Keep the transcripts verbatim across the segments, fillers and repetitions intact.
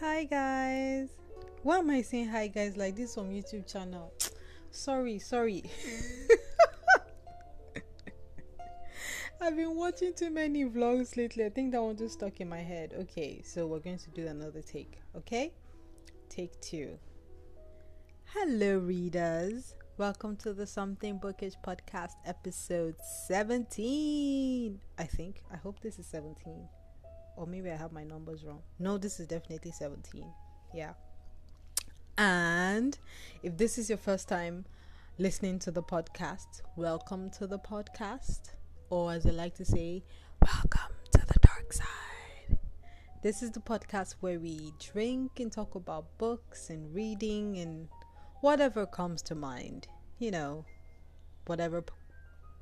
Hi guys, why am I saying hi guys like this from YouTube channel? Sorry, sorry. I've been watching too many vlogs lately. I think that one just stuck in my head. Okay, so we're going to do another take. Okay, take two. Hello readers, welcome to the Something Bookish podcast, episode seventeen. I think I hope this is seventeen, or maybe I have my numbers wrong. No, this is definitely seventeen. Yeah. And if this is your first time listening to the podcast, welcome to the podcast, or as I like to say, welcome to the dark side. This is the podcast where we drink and talk about books and reading and whatever comes to mind, you know, whatever p-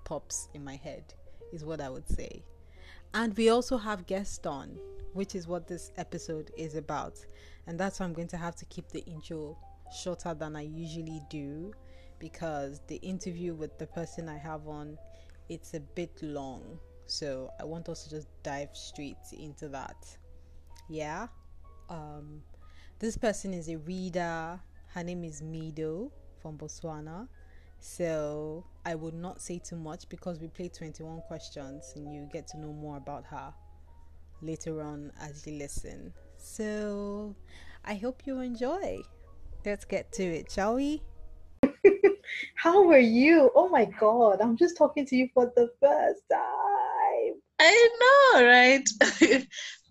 pops in my head is what I would say. And we also have guests on, which is what this episode is about. And that's why I'm going to have to keep the intro shorter than I usually do, because the interview with the person I have on, it's a bit long. So I want us to just dive straight into that. Yeah. Um, this person is a reader. Her name is Mido from Botswana. So I would not say too much because we play twenty-one questions and you get to know more about her later on as you listen. So I hope you enjoy. Let's get to it, shall we? How are you? Oh my God, I'm just talking to you for the first time. I know, right?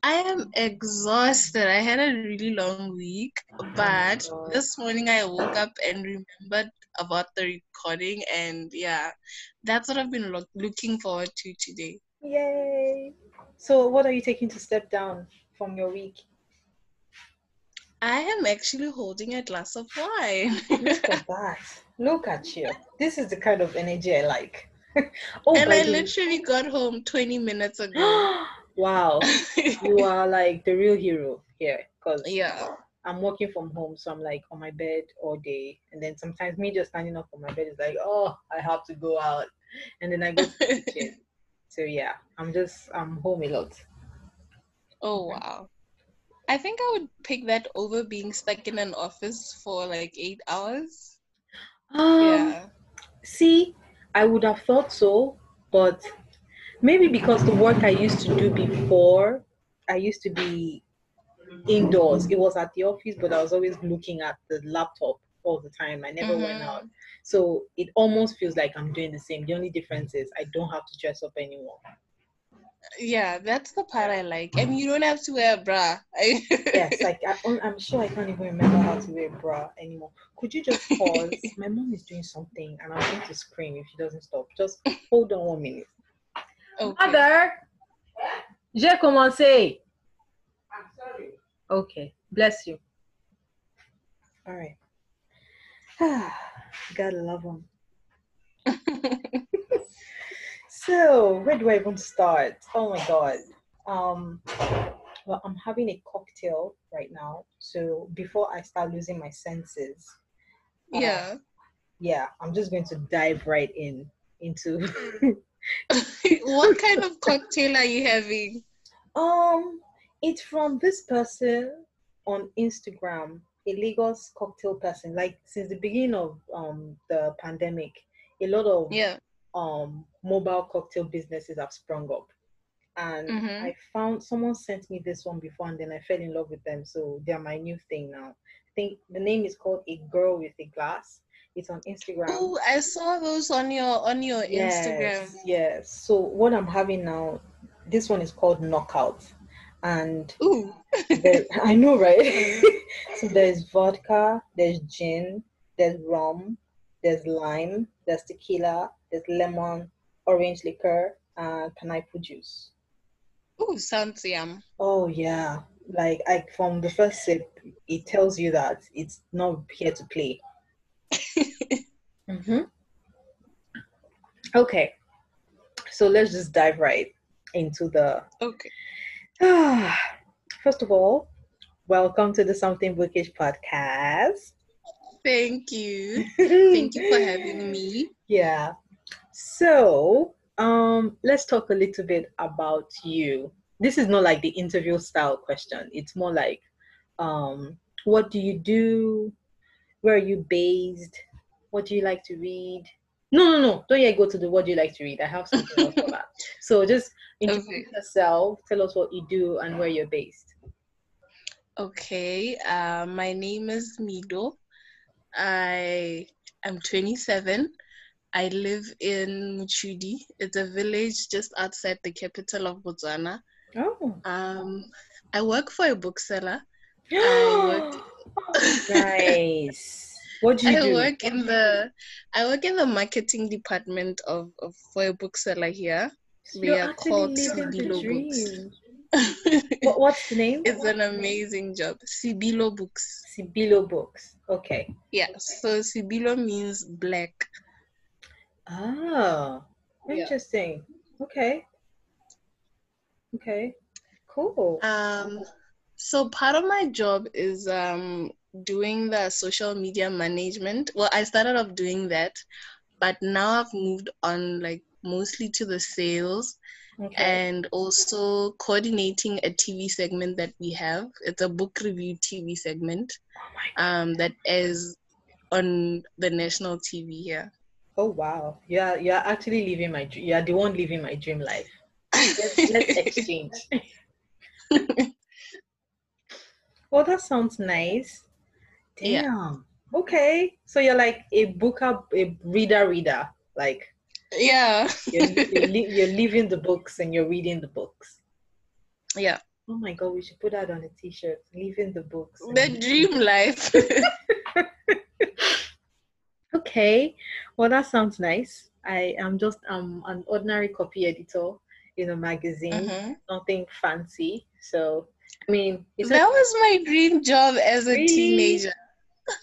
I am exhausted. I had a really long week, but oh this morning I woke up and remembered about the recording, and yeah, that's what I've been lo- looking forward to today. Yay! So what are you taking to step down from your week? I am actually holding a glass of wine. Look at that. Look at you. This is the kind of energy I like. Oh, and I literally you. got home twenty minutes ago. Wow, you are like the real hero here, because yeah, I'm working from home, so I'm like on my bed all day, and then sometimes me just standing up on my bed is like, oh, I have to go out, and then I go to the kitchen. So yeah, I'm just I'm home a lot. Oh wow, I think I would pick that over being stuck in an office for like eight hours. Um, yeah, see, I would have thought so, but. Maybe because the work I used to do before, I used to be indoors. It was at the office, but I was always looking at the laptop all the time. I never mm-hmm. went out. So it almost feels like I'm doing the same. The only difference is I don't have to dress up anymore. Yeah, that's the part I like. And you don't have to wear a bra. Yes, like I, I'm sure I can't even remember how to wear a bra anymore. Could you just pause? My mom is doing something and I'm going to scream if she doesn't stop. Just hold on one minute. Okay. Mother, j'ai commencé. I'm sorry. Okay, bless you. All right. Gotta love them. So, where do I even start? Oh my God. Um, well, I'm having a cocktail right now. So, before I start losing my senses. Um, yeah. Yeah, I'm just going to dive right in into... What kind of cocktail are you having? Um, it's from this person on Instagram, a Lagos cocktail person. Like since the beginning of um the pandemic, a lot of yeah. um mobile cocktail businesses have sprung up, and mm-hmm. I found someone sent me this one before, and then I fell in love with them. So they're my new thing now. I think the name is called A Girl with a Glass. It's on Instagram. Oh, I saw those on your on your yes, Instagram. Yes. So what I'm having now, this one is called Knockout, and ooh, there, I know, right? So there's vodka, there's gin, there's rum, there's lime, there's tequila, there's lemon, orange liquor, and pineapple juice. Oh, sounds yum. Oh yeah, like I from the first sip, it tells you that it's not here to play. Mm-hmm. Okay, so let's just dive right into the okay. First of all, welcome to the Something Bookish podcast. Thank you. Thank you for having me. Yeah. So, um, let's talk a little bit about you. this is not like the interview style question. It's more like, um, what do you do? Where are you based? What do you like to read? No, no, no. Don't yet go to the what do you like to read. I have something else for that. So just introduce okay. yourself. Tell us what you do and where you're based. Okay. Uh, my name is Mido. I am twenty-seven. I live in Mchudi. It's a village just outside the capital of Botswana. Oh. Um, I work for a bookseller. I work... oh, nice. What do you I do? Work in the, I work in the marketing department of, of for a bookseller here. We You're are called Sibilo Books. what, what's the name? It's an amazing job. Sibilo Books. Sibilo Books. Okay. Yeah. So Sibilo means black. Oh, interesting. Yeah. Okay. Okay. Cool. Um, so part of my job is um doing the social media management. Well, I started off doing that, but now I've moved on like mostly to the sales okay. and also coordinating a T V segment that we have. It's a book review T V segment oh um that is on the national T V here. Oh wow! Yeah, you're actually living my dream. You're the one living my dream life. Let's, let's exchange. Well, that sounds nice. Damn. Yeah. Okay, so you're like a booker, a reader, reader. Like yeah, you're, you're, li you're living the books and you're reading the books. Yeah. Oh my God, we should put that on a T-shirt. Living the books. The dream life. Okay, well that sounds nice. I am just um an ordinary copy editor in a magazine, mm-hmm. nothing fancy. So I mean, it's that was my dream job as a really? teenager.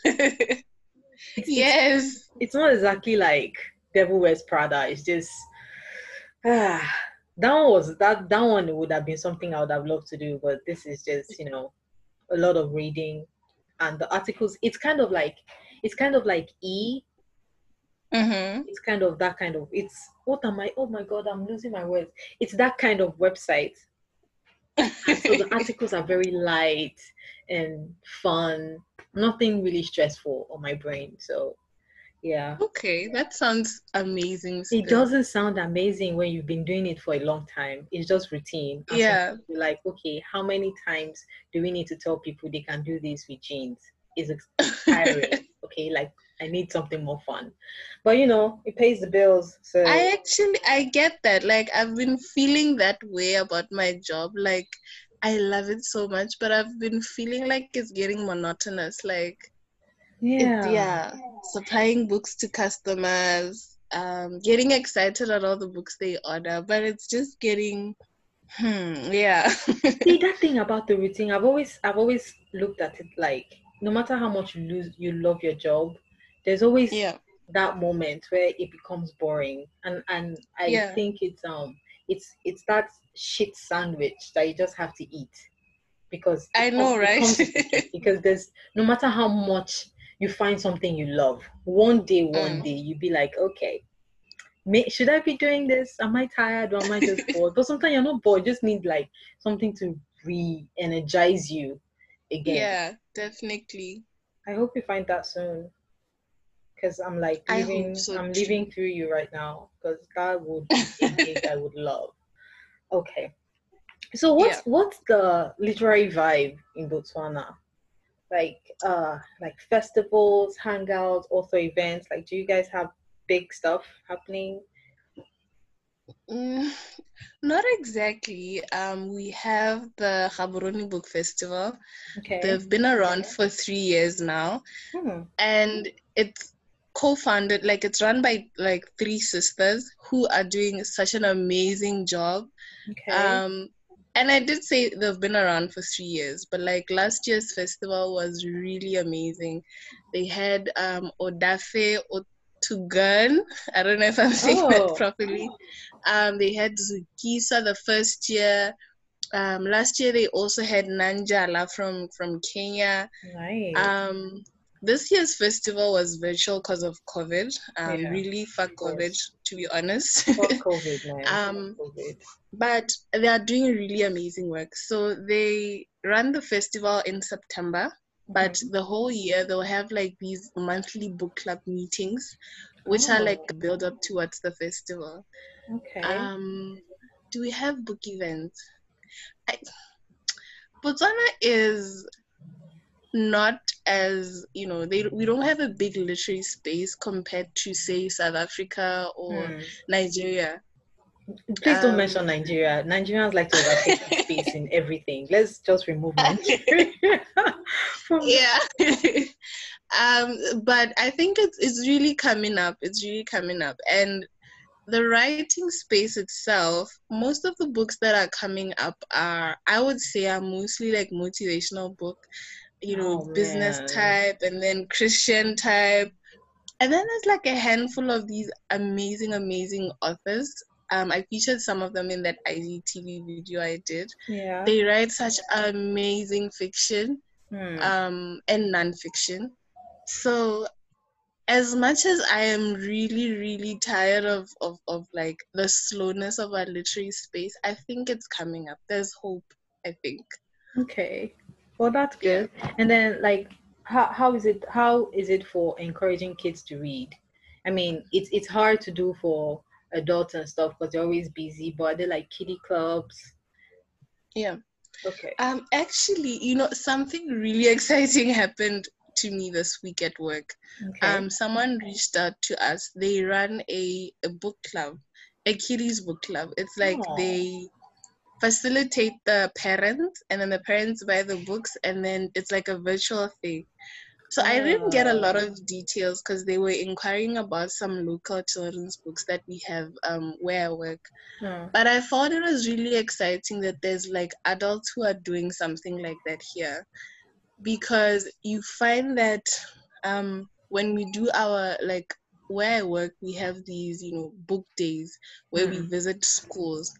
it's, yes, it's not exactly like Devil Wears Prada. It's just ah, that one was that that one would have been something I would have loved to do, but this is just you know a lot of reading and the articles. It's kind of like. It's kind of like E. Mm-hmm. It's kind of that kind of, it's, what am I, oh my God, I'm losing my words. It's that kind of website. So the articles are very light and fun. Nothing really stressful on my brain. So, yeah. Okay, that sounds amazing. Still. It doesn't sound amazing when you've been doing it for a long time. It's just routine. And yeah. You're like, okay, how many times do we need to tell people they can do this with jeans? Is expiring. Okay, like I need something more fun, but you know it pays the bills. So I actually I get that. Like I've been feeling that way about my job. Like I love it so much, but I've been feeling like it's getting monotonous. Like yeah, it, yeah, supplying books to customers, um, getting excited at all the books they order, but it's just getting. Hmm. Yeah. See that thing about the routine. I've always I've always looked at it like. No matter how much you lose, you love your job, there's always yeah. that moment where it becomes boring. And and I yeah. think it's um it's it's that shit sandwich that you just have to eat. Because I know, right? Becomes, because there's no matter how much you find something you love, one day, one mm. day you'll be like, okay, may, should I be doing this? Am I tired or am I just bored? But sometimes you're not bored, you just need like something to re-energize you again. Yeah. Definitely. I hope you find that soon, because I'm like living, so I'm too. living through you right now, because that would be a gig I would love. Okay, so what's yeah. what's the literary vibe in Botswana? Like, uh, like festivals, hangouts, author events. Like, do you guys have big stuff happening? Mm, not exactly. Um, we have the Gaborone Book Festival. Okay. They've been around okay. for three years now, hmm. and it's co-founded. Like it's run by like three sisters who are doing such an amazing job. Okay. Um, and I did say they've been around for three years, but like last year's festival was really amazing. They had um Odafe Otugun. Otugun, I don't know if I'm saying oh. that properly. Um, they had Zukisa the first year. Um, last year they also had Nanjala from from Kenya. Nice. Um, This year's festival was virtual because of COVID. Um, yeah. Really, fuck COVID, yes. To be honest. Fuck COVID, man. um, COVID. But they are doing really amazing work. So they run the festival in September, but mm-hmm. the whole year they'll have like these monthly book club meetings, which oh. are like a build up towards the festival. Okay. Um, do we have book events? I, Botswana is... not as, you know, they we don't have a big literary space compared to, say, South Africa or mm. Nigeria. Please um, don't mention Nigeria. Nigerians like to overtake space in everything. Let's just remove Nigeria. yeah. um, but I think it's it's really coming up. It's really coming up. And the writing space itself, most of the books that are coming up are, I would say, are mostly like motivational book. You know, oh, business man. Type, and then Christian type, and then there's like a handful of these amazing, amazing authors. Um, I featured some of them in that I G T V video I did. Yeah, they write such amazing fiction, hmm. um, and nonfiction. So, as much as I am really, really tired of of of like the slowness of our literary space, I think it's coming up. There's hope. I think. Okay. Well, that's good. And then, like, how how is it? How is it for encouraging kids to read? I mean, it's it's hard to do for adults and stuff because they're always busy. But are they like kiddie clubs? Yeah. Okay. Um. Actually, you know, something really exciting happened to me this week at work. Okay. Um. Someone reached out to us. They run a, a book club, a kiddies book club. It's like Aww. they facilitate the parents, and then the parents buy the books, and then it's like a virtual thing. So I didn't get a lot of details because they were inquiring about some local children's books that we have um, where I work. Hmm. But I thought it was really exciting that there's like adults who are doing something like that here, because you find that um, when we do our like where I work, we have these, you know, book days where hmm. we visit schools.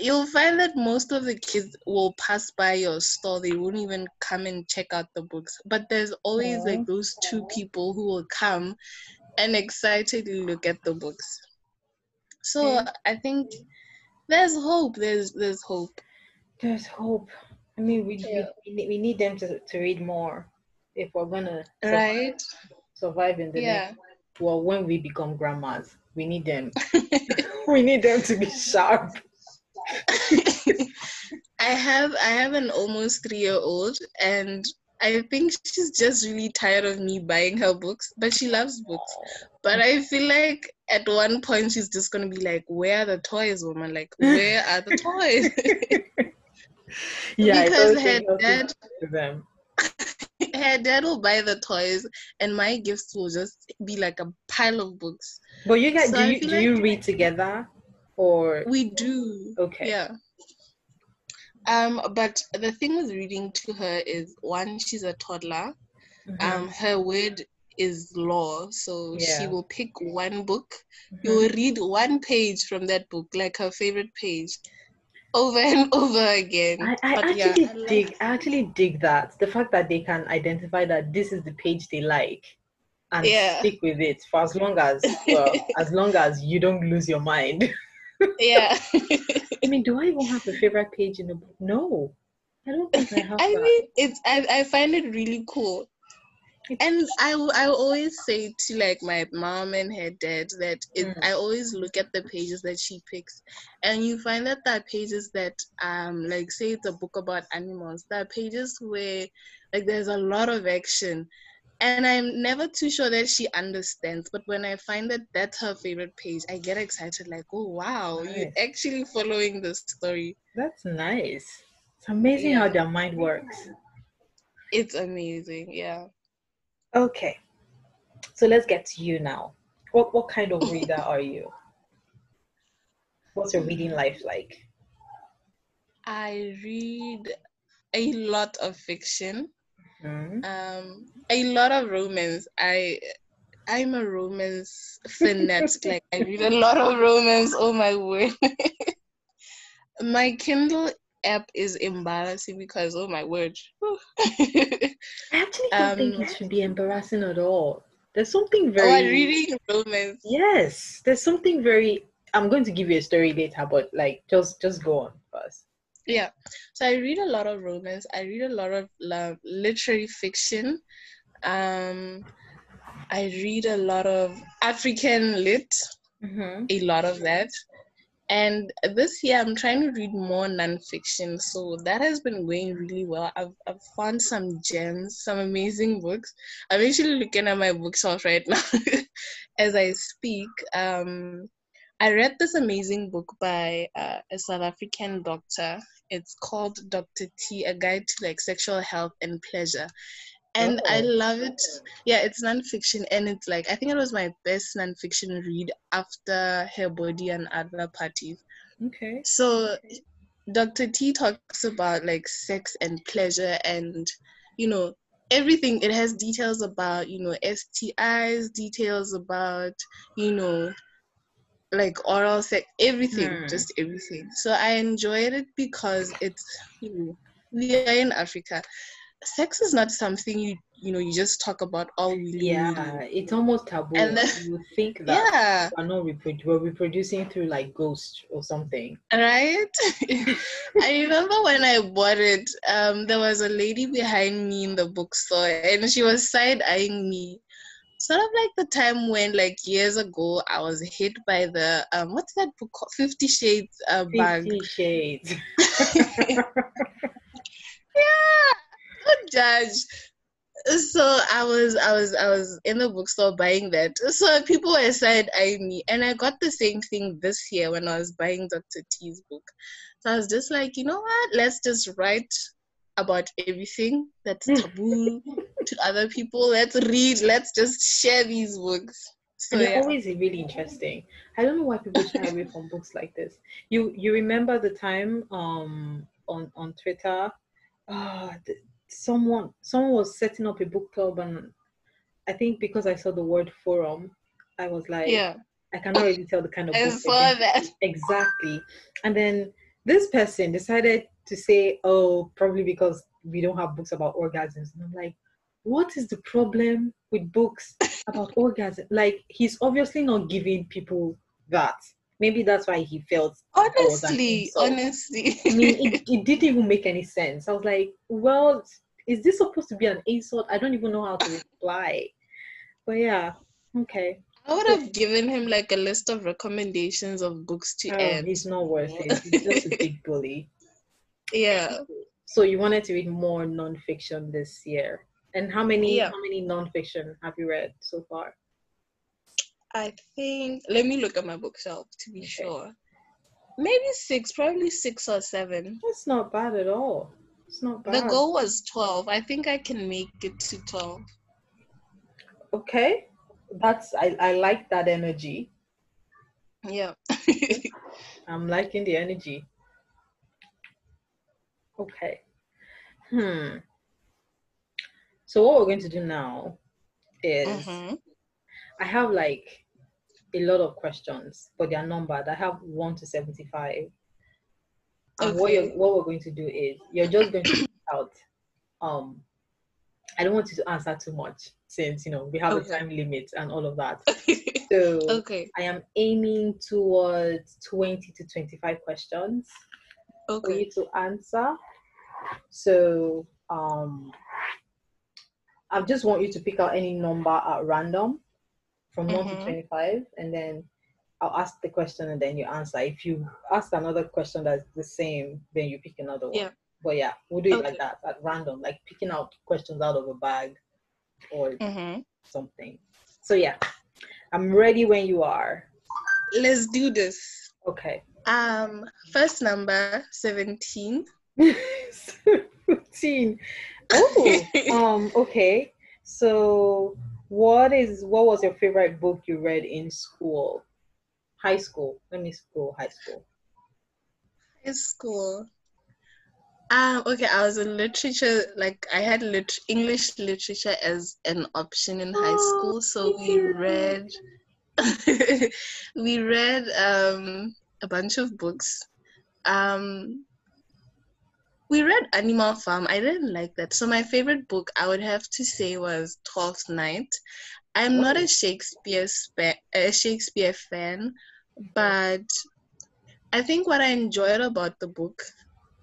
You'll find that most of the kids will pass by your store. They won't even come and check out the books. But there's always like those two people who will come and excitedly look at the books. So I think there's hope. There's there's hope. There's hope. I mean, we yeah. we, we need them to, to read more if we're gonna survive, right survive in the yeah. next. Well, when we become grandmas, we need them. We need them to be sharp. I have I have an almost three-year-old, and I think she's just really tired of me buying her books, but she loves books. But I feel like at one point she's just going to be like, where are the toys, woman? Like, where are the toys? Yeah, because her dad, them. her dad will buy the toys, and my gifts will just be like a pile of books. But you guys, so do, you, do like, you read together? Or we do. Okay. Yeah. Um, but the thing with reading to her is, one, she's a toddler. Mm-hmm. Um, her word is law. So yeah. she will pick one book. Mm-hmm. You will read one page from that book, like her favorite page, over and over again. I, I but actually yeah, I like... dig I actually dig that. The fact that they can identify that this is the page they like. And yeah. stick with it for as long as well, as long as you don't lose your mind. Yeah. I mean, do I even have a favorite page in the book? No, I don't think I have. I that. mean, it's I, I find it really cool, it's, and I I always say to like my mom and her dad that it, mm. I always look at the pages that she picks, and you find that there are pages that um like, say it's a book about animals, there are pages where like there's a lot of action. And I'm never too sure that she understands, but when I find that that's her favorite page, I get excited, like, oh, wow, nice. You're actually following the story. That's nice. It's amazing yeah. how their mind works. It's amazing, yeah. Okay. So let's get to you now. What what kind of reader are you? What's your reading life like? I read a lot of fiction. Mm-hmm. Um, a lot of romance. I, I'm a romance fanatic. Like, I read a lot of romance. Oh my word! My Kindle app is embarrassing because, oh my word. I actually don't um, think it should be embarrassing at all. There's something very... Oh, reading romance. Yes, there's something very... I'm going to give you a story later, but like, just just go on first. Yeah, so I read a lot of romance. I read a lot of love, literary fiction. Um, I read a lot of African lit, mm-hmm. a lot of that. And this year, I'm trying to read more nonfiction. So that has been going really well. I've I've found some gems, some amazing books. I'm actually looking at my bookshelf right now as I speak. Um, I read this amazing book by uh, a South African doctor. It's called Doctor T, A Guide to like Sexual Health and Pleasure. And oh. I love it. Yeah, it's nonfiction, and it's like, I think it was my best nonfiction read after Her Body and Other Parties. Okay. So okay. Doctor T talks about like sex and pleasure and, you know, everything. It has details about, you know, S T Is, details about, you know, like oral sex, everything, hmm. just everything. So I enjoyed it because it's, you know, we are in Africa. Sex is not something you you know you just talk about all week. Yeah, it's almost taboo. And then, you think that yeah. we're not reprodu- we're reproducing through like ghosts or something, right? I remember when I bought it, um, there was a lady behind me in the bookstore, and she was side eyeing me, sort of like the time when like years ago I was hit by the um, what's that book called? Fifty Shades uh, bug. Fifty Shades. Yeah. Judge. So I was I was I was in the bookstore buying that. So people were side eyeing me, and I got the same thing this year when I was buying Doctor T's book. So I was just like, you know what? Let's just write about everything that's taboo to other people. Let's read. Let's just share these books. So and they're yeah. always really interesting. I don't know why people shy away from books like this. You you remember the time um on on Twitter? Oh, the, Someone, someone was setting up a book club, and I think because I saw the word forum, I was like, yeah. I cannot really tell the kind of I book saw that. Exactly. And then this person decided to say, oh, probably because we don't have books about orgasms. And I'm like, what is the problem with books about orgasms? Like, he's obviously not giving people that. Maybe that's why he felt. Honestly, oh, honestly. I mean, it, it didn't even make any sense. I was like, well, is this supposed to be an insult? I don't even know how to reply. But yeah, okay. I would have given him like a list of recommendations of books to add. It's not worth it. He's just a big bully. Yeah. So you wanted to read more nonfiction this year. And how many, yeah. how many nonfiction have you read so far? I think, let me look at my bookshelf to be okay. sure. Maybe six, probably six or seven. That's not bad at all. It's not bad. The goal was twelve. I think I can make it to twelve. Okay. That's, I, I like that energy. Yeah. I'm liking the energy. Okay. Hmm. So what we're going to do now is... Mm-hmm. I have like a lot of questions, but they are numbered. I have one to seventy-five. And okay. what you're, what we're going to do is you're just going to pick out. Um, I don't want you to answer too much since you know we have okay. a time limit and all of that. So okay. I am aiming towards twenty to twenty-five questions okay. for you to answer. So um, I just want you to pick out any number at random. From mm-hmm. one to twenty-five, and then I'll ask the question and then you answer. If you ask another question that's the same, then you pick another one. Yeah. But yeah, we'll do it okay. like that, at random, like picking out questions out of a bag or mm-hmm. something. So yeah, I'm ready when you are. Let's do this. Okay. Um, first number, seventeen. seventeen. Oh, um, okay. So... What is what was your favorite book you read in school? High school. Let me scroll high school. High school. Um, okay, I was in literature, like I had lit- English literature as an option in oh, high school. So we read we read um a bunch of books. Um we read Animal Farm. I didn't like that. So my favorite book, I would have to say, was Twelfth Night. I'm not a Shakespeare spe- a Shakespeare fan, but I think what I enjoyed about the book,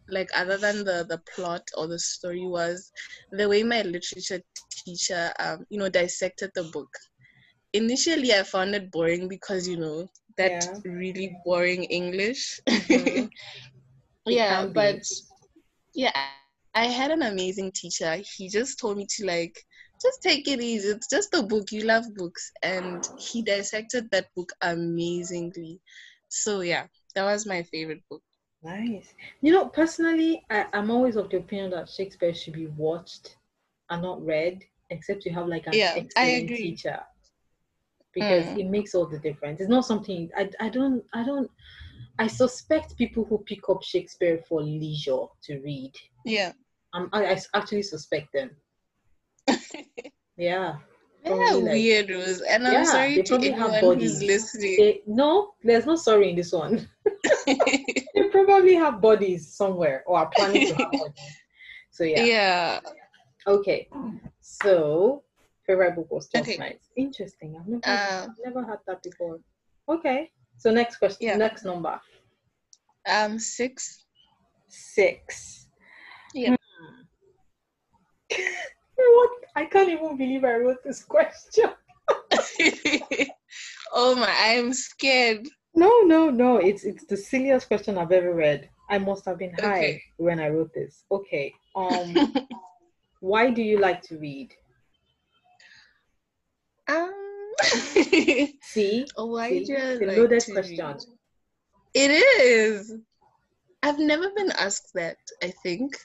like other than the, the plot or the story, was the way my literature teacher, um, you know, dissected the book. Initially, I found it boring because, you know, that yeah. really boring English. Mm-hmm. yeah, but be. yeah, I had an amazing teacher. He just told me to like, just take it easy. It's just a book. You love books. And he dissected that book amazingly. So yeah, that was my favorite book. Nice. You know, personally, I, I'm always of the opinion that Shakespeare should be watched and not read, except you have like an yeah, excellent I agree. teacher. Because mm. it makes all the difference. It's not something, I, I don't, I don't, I suspect people who pick up Shakespeare for leisure to read. Yeah. Um, I, I actually suspect them. Yeah. They're like, weirdos. And I'm yeah, sorry to anyone who's listening. They, no, there's no sorry in this one. They probably have bodies somewhere or are planning to have bodies. So yeah. Yeah. Okay. So favorite book was just okay. nice. Interesting. I've never, uh, I've never had that before. Okay. So next question. Yeah. Next number. Um six. Six. Yeah. Hmm. What? I can't even believe I wrote this question. Oh my, I'm scared. No, no, no. It's it's the silliest question I've ever read. I must have been high okay. when I wrote this. Okay. Um, why do you like to read? Um. See? Why See? do I it's a like loaded to question. Read? It is. I've never been asked that, I think.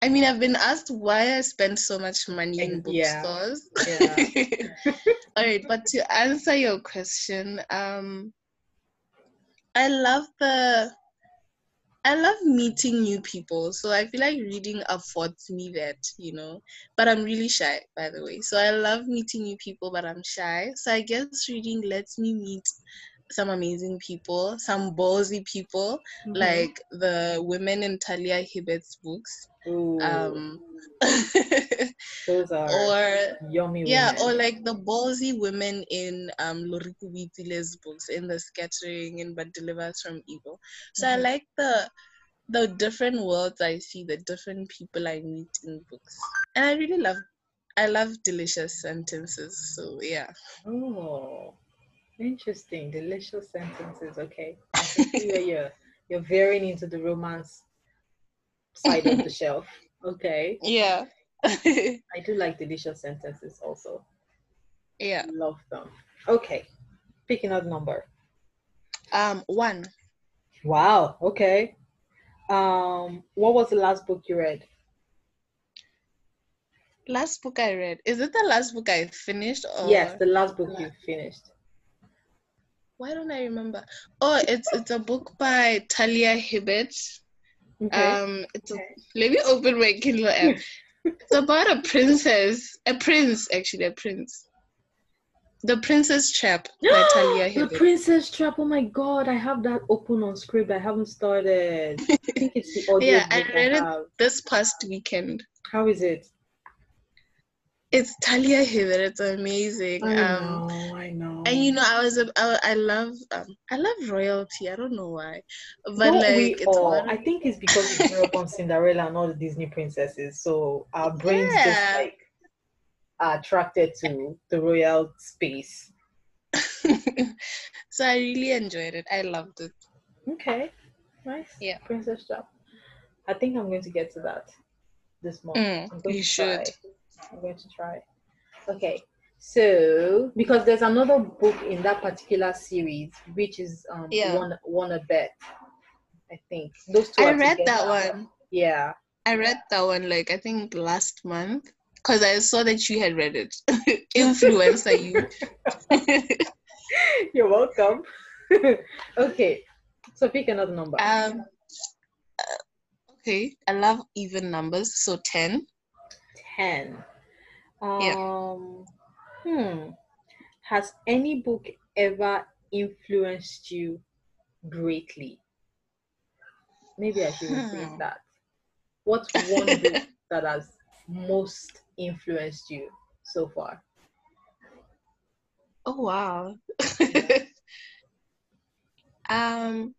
I mean, I've been asked why I spend so much money in bookstores. Yeah. Yeah. All right, but to answer your question, um, I love the, I love meeting new people. So I feel like reading affords me that, you know. But I'm really shy, by the way. So I love meeting new people, but I'm shy. So I guess reading lets me meet some amazing people, some ballsy people, mm-hmm. like the women in Talia Hibbert's books. Ooh. Um, Those are or, yummy yeah, women. Or like the ballsy women in um, Loriku Witile's books, in The Scattering, in But Delivers from Evil. So mm-hmm. I like the the different worlds I see, the different people I meet in books. And I really love, I love delicious sentences, so yeah. Oh. Interesting, delicious sentences. Okay, I see you're, you're you're veering into the romance side of the shelf. Okay. Yeah. I do like delicious sentences also. Yeah. Love them. Okay, pick another number. Um, one. Wow. Okay. Um, what was the last book you read? Last book I read. Is it the last book I finished? Or... Yes, the last book you finished. Why don't I remember? Oh, it's it's a book by Talia Hibbert. Okay. Um, it's a, okay. Let me open my Kindle app. It's about a princess, a prince actually, a prince. The Princess Trap by Talia Hibbert. The Princess Trap. Oh my God, I have that open on Scribd. I haven't started. I think it's the audio. Yeah, I read I it this past weekend. How is it? It's Talia Hibbert. It's amazing. I um, know, I know. And you know, I was, I, I love, um, I love royalty. I don't know why, but no, like, we it's all. I think it's because we grew up on Cinderella and all the Disney princesses, so our brains yeah. just like are attracted to the royal space. So I really enjoyed it. I loved it. Okay, nice. Yeah, Princess Trap. I think I'm going to get to that this month. Mm, you should. Try. I'm going to try. Okay, so because there's another book in that particular series, which is um, yeah. Wanna, Wanna Bet, I think. Those two. I read that one. Yeah. I read that one like I think last month because I saw that you had read it. Influencer, you. You're welcome. Okay, so pick another number. Um. Okay, I love even numbers, so ten. Ten. Um, yeah. Hmm. Has any book ever influenced you greatly? Maybe I should rephrase hmm. that. What's one book that has most influenced you so far? Oh, wow. Yeah. um,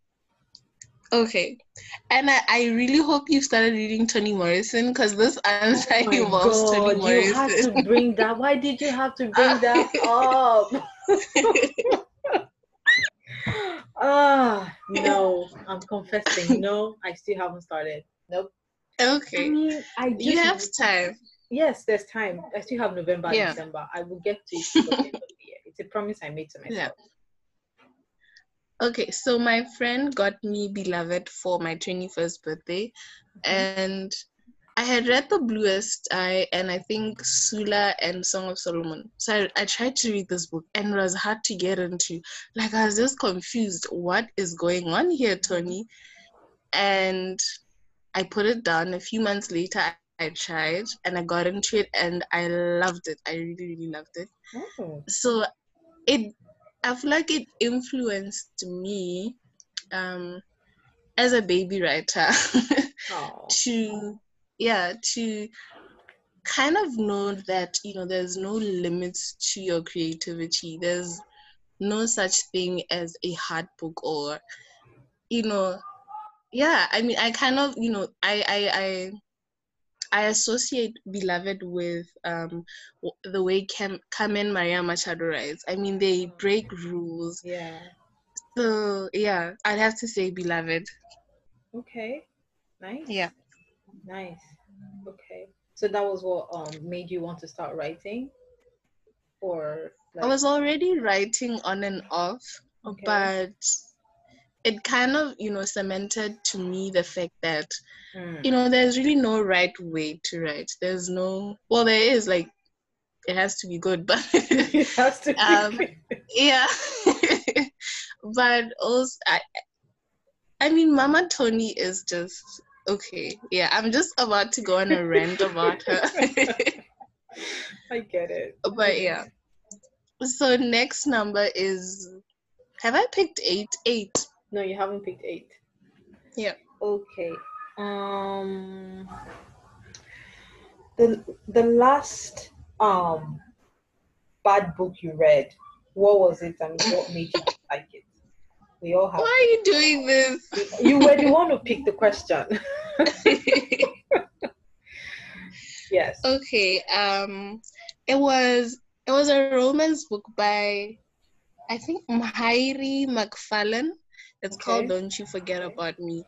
okay. And I, I really hope you started reading Toni Morrison, because this answer oh involves God, Toni Morrison. You have to bring that. Why did you have to bring uh, that up? Ah, oh, no, I'm confessing. No, I still haven't started. Nope. Okay. I mean, I just, you have time. Yes, there's time. I still have November, yeah. December. I will get to it before the end of the year. It's a promise I made to myself. Yeah. Okay, so my friend got me Beloved for my twenty-first birthday, mm-hmm. and I had read The Bluest Eye and I think Sula and Song of Solomon. So I, I tried to read this book and it was hard to get into. Like, I was just confused. What is going on here, Toni? And I put it down. A few months later, I, I tried and I got into it and I loved it. I really, really loved it. Oh. So it, I feel like it influenced me um, as a baby writer oh. to... Yeah, to kind of know that, you know, there's no limits to your creativity. There's no such thing as a hard book or, you know, yeah, I mean, I kind of, you know, I I, I, I associate Beloved with um, the way Cam- Carmen Maria Machado writes. I mean, they break rules. Yeah. So, yeah, I'd have to say Beloved. Okay, nice. Yeah. Nice. Okay. So that was what um made you want to start writing? Or like... I was already writing on and off, okay. but it kind of, you know, cemented to me the fact that, mm. you know, there's really no right way to write. There's no, well, there is, like, it has to be good, but it has to be um, good. Yeah. But also, I, I mean, Mama Toni is just... Okay, yeah, I'm just about to go on a rant about her. I get it. But yeah. So next number is, have I picked eight? Eight. No, you haven't picked eight. Yeah. Okay. Um. The the last um bad book you read, what was it and what made you like it? We all have. Why are you doing this? You were the one who picked the question. Yes. Okay. Um, it was it was a romance book by, I think, Mahiri McFarland. It's okay. Called Don't You Forget About Me.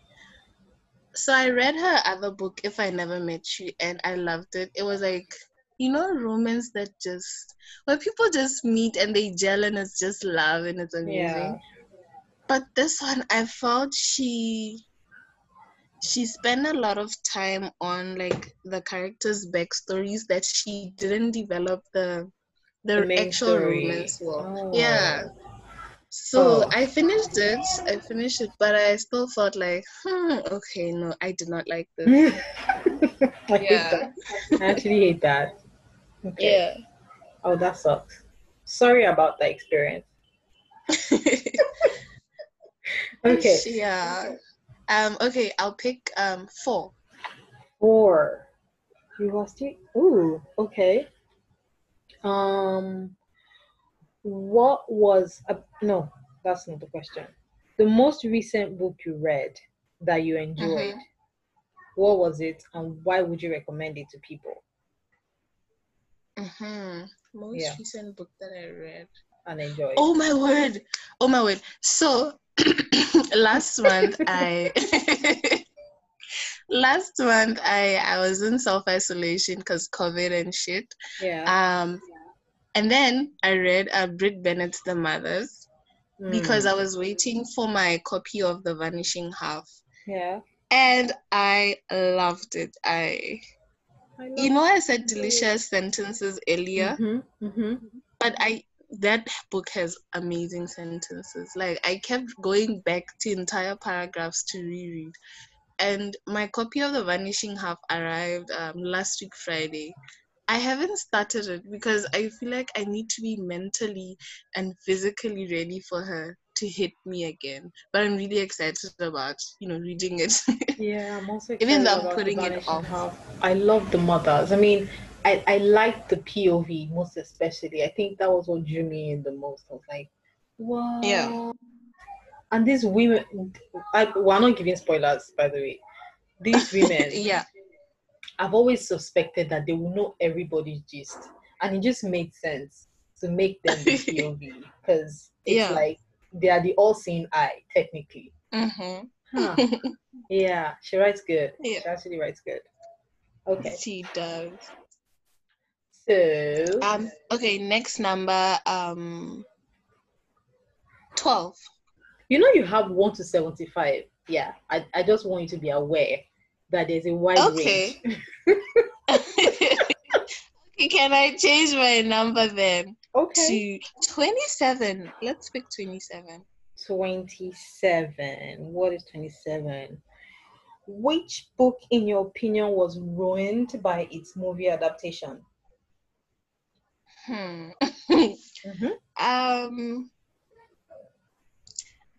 So I read her other book, If I Never Met You, and I loved it. It was like, you know, romance that just where people just meet and they gel and it's just love and it's amazing. Yeah. But this one, I felt she she spent a lot of time on like the characters' backstories that she didn't develop the the, the actual story. Romance world. Oh. Yeah. So oh. I finished it. I finished it, but I still felt like, hmm, okay, no, I did not like this. I yeah. hate that. I actually hate that. Okay. Yeah. Oh, that sucks. Sorry about that experience. Okay. Yeah. Um. Okay. I'll pick um four. Four. You lost it. Ooh. Okay. Um. What was a no? That's not the question. The most recent book you read that you enjoyed. Mm-hmm. What was it, and why would you recommend it to people? Mm-hmm. Most yeah. recent book that I read and enjoyed. Oh my word! Oh my word! So. last month I last month I I was in self-isolation because COVID and shit, yeah um yeah. and then I read uh, Britt Bennett's The Mothers mm. because I was waiting for my copy of The Vanishing Half, yeah and I loved it. I, I love you know I said delicious sentences earlier, mm-hmm, mm-hmm. but I that book has amazing sentences. Like, I kept going back to entire paragraphs to reread. And my copy of The Vanishing Half arrived um, last week, Friday. I haven't started it because I feel like I need to be mentally and physically ready for her to hit me again. But I'm really excited about, you know, reading it. Yeah, I'm also excited. Even though I'm putting it off. Half. I love The Mothers. I mean, I, I liked the P O V most especially. I think that was what drew me in the most. I was like, wow. Yeah. And these women, I, well, I'm not giving spoilers, by the way. These women, yeah, I've always suspected that they will know everybody's gist. And it just made sense to make them the P O V, because it's yeah. like they are the all-seeing eye, technically. Mm-hmm. Huh. Yeah, she writes good. Yeah. She actually writes good. Okay. She does. So. Um. Okay, next number, um, twelve. You know you have one to seventy-five. Yeah, I, I just want you to be aware that there's a wide okay. range. Okay, can I change my number then? Okay. To twenty-seven. Let's pick twenty-seven. twenty-seven. What is twenty-seven? Which book, in your opinion, was ruined by its movie adaptation? Hmm. mm-hmm. Um...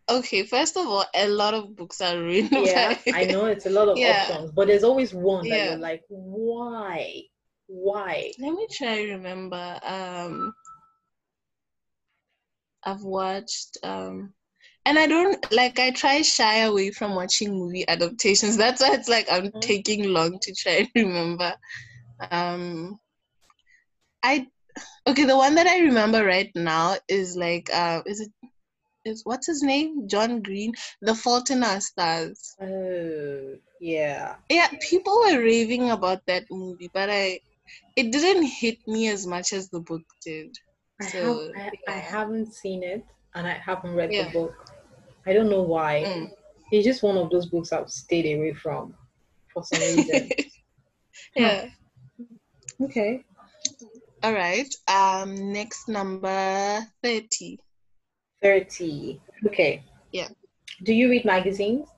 Okay, first of all, a lot of books are ruined. Yeah, I know it's a lot of yeah. options, but there's always one that yeah. you're like, why? Why? Let me try to remember. Um, I've watched, um, and I don't, like, I try shy away from watching movie adaptations. That's why it's like I'm mm-hmm. taking long to try to remember. Um, I, okay, the one that I remember right now is like, uh, is it, Is, what's his name? John Green, The Fault in Our Stars. Oh, yeah. Yeah, people were raving about that movie, but I, it didn't hit me as much as the book did. I, so, have, I, yeah. I haven't seen it, and I haven't read yeah. the book. I don't know why. Mm. It's just one of those books I've stayed away from for some reason. Yeah. Huh. Okay. All right. Um. Next, number thirty. thirty. Okay. Yeah. Do you read magazines?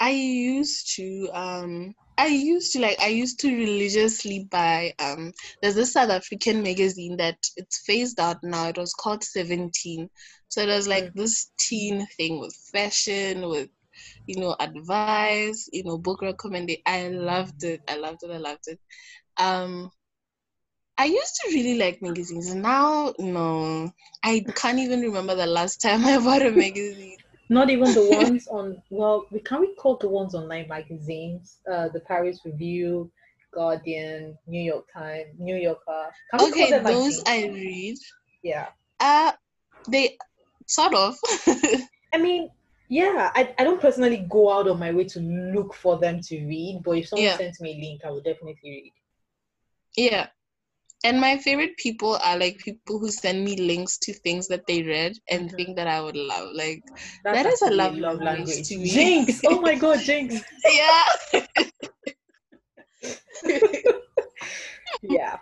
I used to. Um, I used to like. I used to religiously buy. Um, there's this South African magazine that it's phased out now. It was called seventeen. So it was like mm. this teen thing with fashion, with, you know, advice, you know, book recommendation. I loved it. I loved it. I loved it. Um. I used to really like magazines. Now, no. I can't even remember the last time I bought a magazine. Not even the ones on, well, we can we call the ones online magazines? Uh, the Paris Review, Guardian, New York Times, New Yorker. Can okay, call those magazines? I read. Yeah. Uh, they, sort of. I mean, yeah, I, I don't personally go out of my way to look for them to read, but if someone yeah. sends me a link, I will definitely read. Yeah. And my favorite people are like people who send me links to things that they read and mm-hmm. think that I would love. Like, that, that is a love, love language. language to me. Jinx! Oh my god, Jinx! Yeah. Yeah.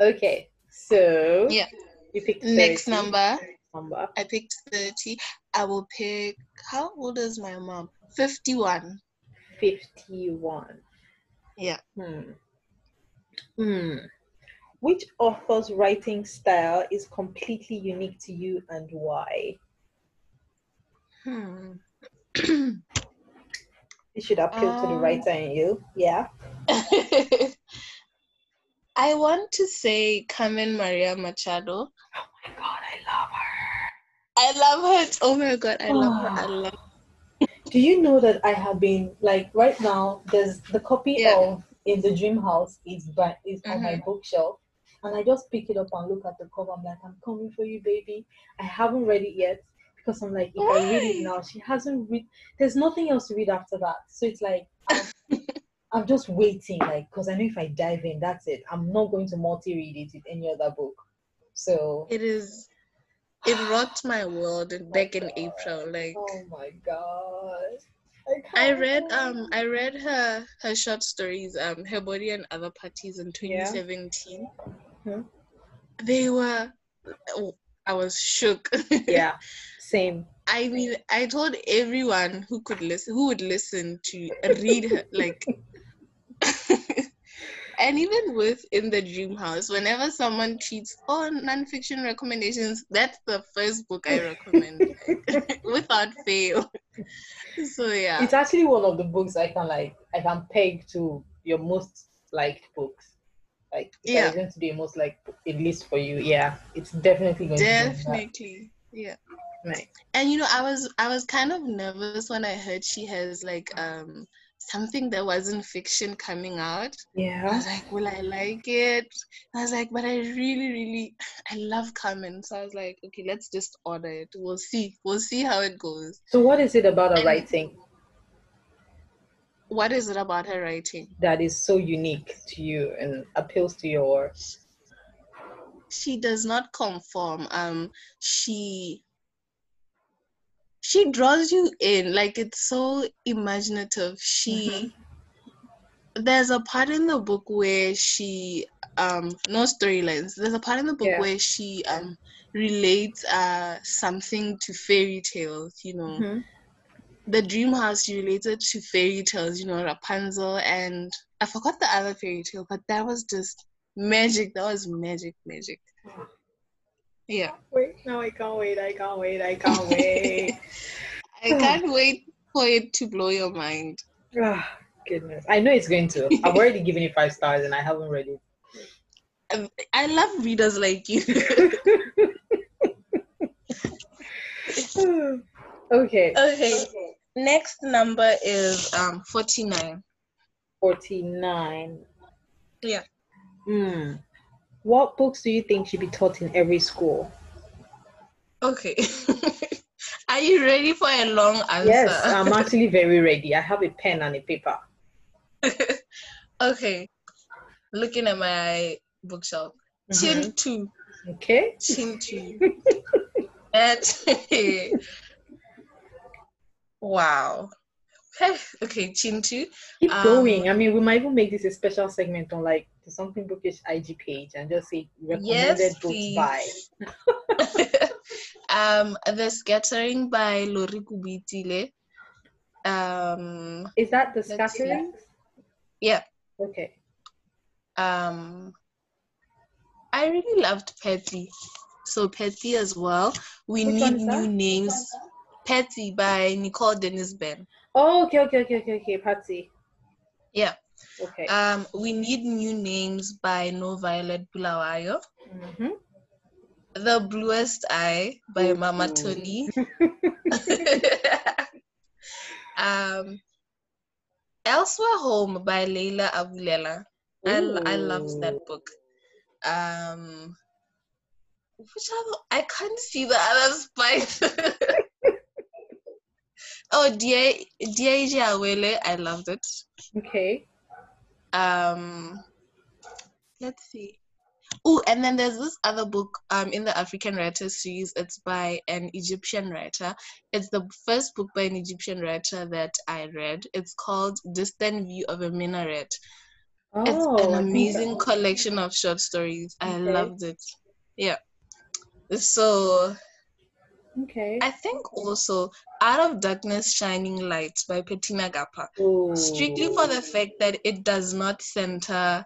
Okay, so yeah. you picked thirty. Next number. number. I picked thirty. I will pick, how old is my mom? fifty-one. fifty-one. Yeah. Hmm. Hmm. Which author's writing style is completely unique to you and why? Hmm. It should appeal um, to the writer in you. Yeah. I want to say Carmen Maria Machado. Oh my God, I love her. I love her. Oh my God, I love her. I love her. Do you know that I have been, like, right now, there's the copy yeah. of In the Dream House is, by, is mm-hmm. on my bookshelf. And I just pick it up and look at the cover. I'm like, I'm coming for you, baby. I haven't read it yet because I'm like, if Yay. I read it now, she hasn't read. There's nothing else to read after that. So it's like, I'm, I'm just waiting, like, because I know if I dive in, that's it. I'm not going to multi-read it with any other book. So it is. It rocked my world oh back my in April. Like, oh my god. I, I read um I read her her short stories, um Her Body and Other Parties in twenty seventeen. Yeah. Hmm. They were oh, I was shook. Yeah, same. I mean, I told everyone who could listen who would listen to read her, like And even with In the Dream House, whenever someone tweets, oh, nonfiction recommendations, that's the first book I recommend without fail. So yeah, it's actually one of the books I can like I can peg to your most liked books. Like yeah, it's going to be most like a list for you. Yeah, it's definitely going definitely. to be yeah. Right. And you know, I was I was kind of nervous when I heard she has like um something that wasn't fiction coming out. Yeah. I was like, will I like it? And I was like, but I really, really, I love Carmen. So I was like, okay, let's just order it. We'll see. We'll see how it goes. So what is it about her and writing? What is it about her writing that is so unique to you and appeals to your... She does not conform. Um, she... She draws you in, like it's so imaginative. She, mm-hmm. There's a part in the book where she, um, no storylines. There's a part in the book yeah. where she um, relates uh, something to fairy tales, you know. Mm-hmm. The Dream House, she related to fairy tales, you know, Rapunzel, and I forgot the other fairy tale, but that was just magic. That was magic, magic. Yeah. Wait, no, I can't wait, I can't wait, I can't wait. I can't wait for it to blow your mind. Oh, goodness. I know it's going to. I've already given it five stars and I haven't read it. I, I love readers like you. Okay. Okay. Okay. Next number is um forty-nine. forty-nine. Yeah. Hmm. What books do you think should be taught in every school? Okay. Are you ready for a long answer? Yes, I'm actually very ready. I have a pen and a paper. Okay. Looking at my bookshelf. Mm-hmm. Chintu. Okay. Chintu. That's wow. Okay, Chintu. Keep um, going. I mean, we might even make this a special segment on like the Something Bookish I G page and just say recommended yes, books by. um, The Scattering by Lori Kubitile. Um, Is that The Scattering? Yeah. Okay. Um, I really loved Petty. So Petty as well. We Which need new names. Petty by Nicole Dennis Ben. Oh, okay, okay, okay, okay, okay, Patsy. Yeah. Okay. Um, We Need New Names by No Violet Bulawayo. Mm-hmm. The Bluest Eye by mm-hmm. Mama Toni. um, Elsewhere Home by Leila Abulela. I, I loved that book. Um, which other? I can't see the other spice. Oh, Dear Ije Awele, I loved it. Okay. Um, let's see. Oh, and then there's this other book um, in the African Writer series. It's by an Egyptian writer. It's the first book by an Egyptian writer that I read. It's called Distant View of a Minaret. Oh, it's an amazing collection of short stories. I okay. loved it. Yeah. So... Okay. I think also Out of Darkness Shining Light by Bettina Gappa. Ooh. Strictly for the fact that it does not center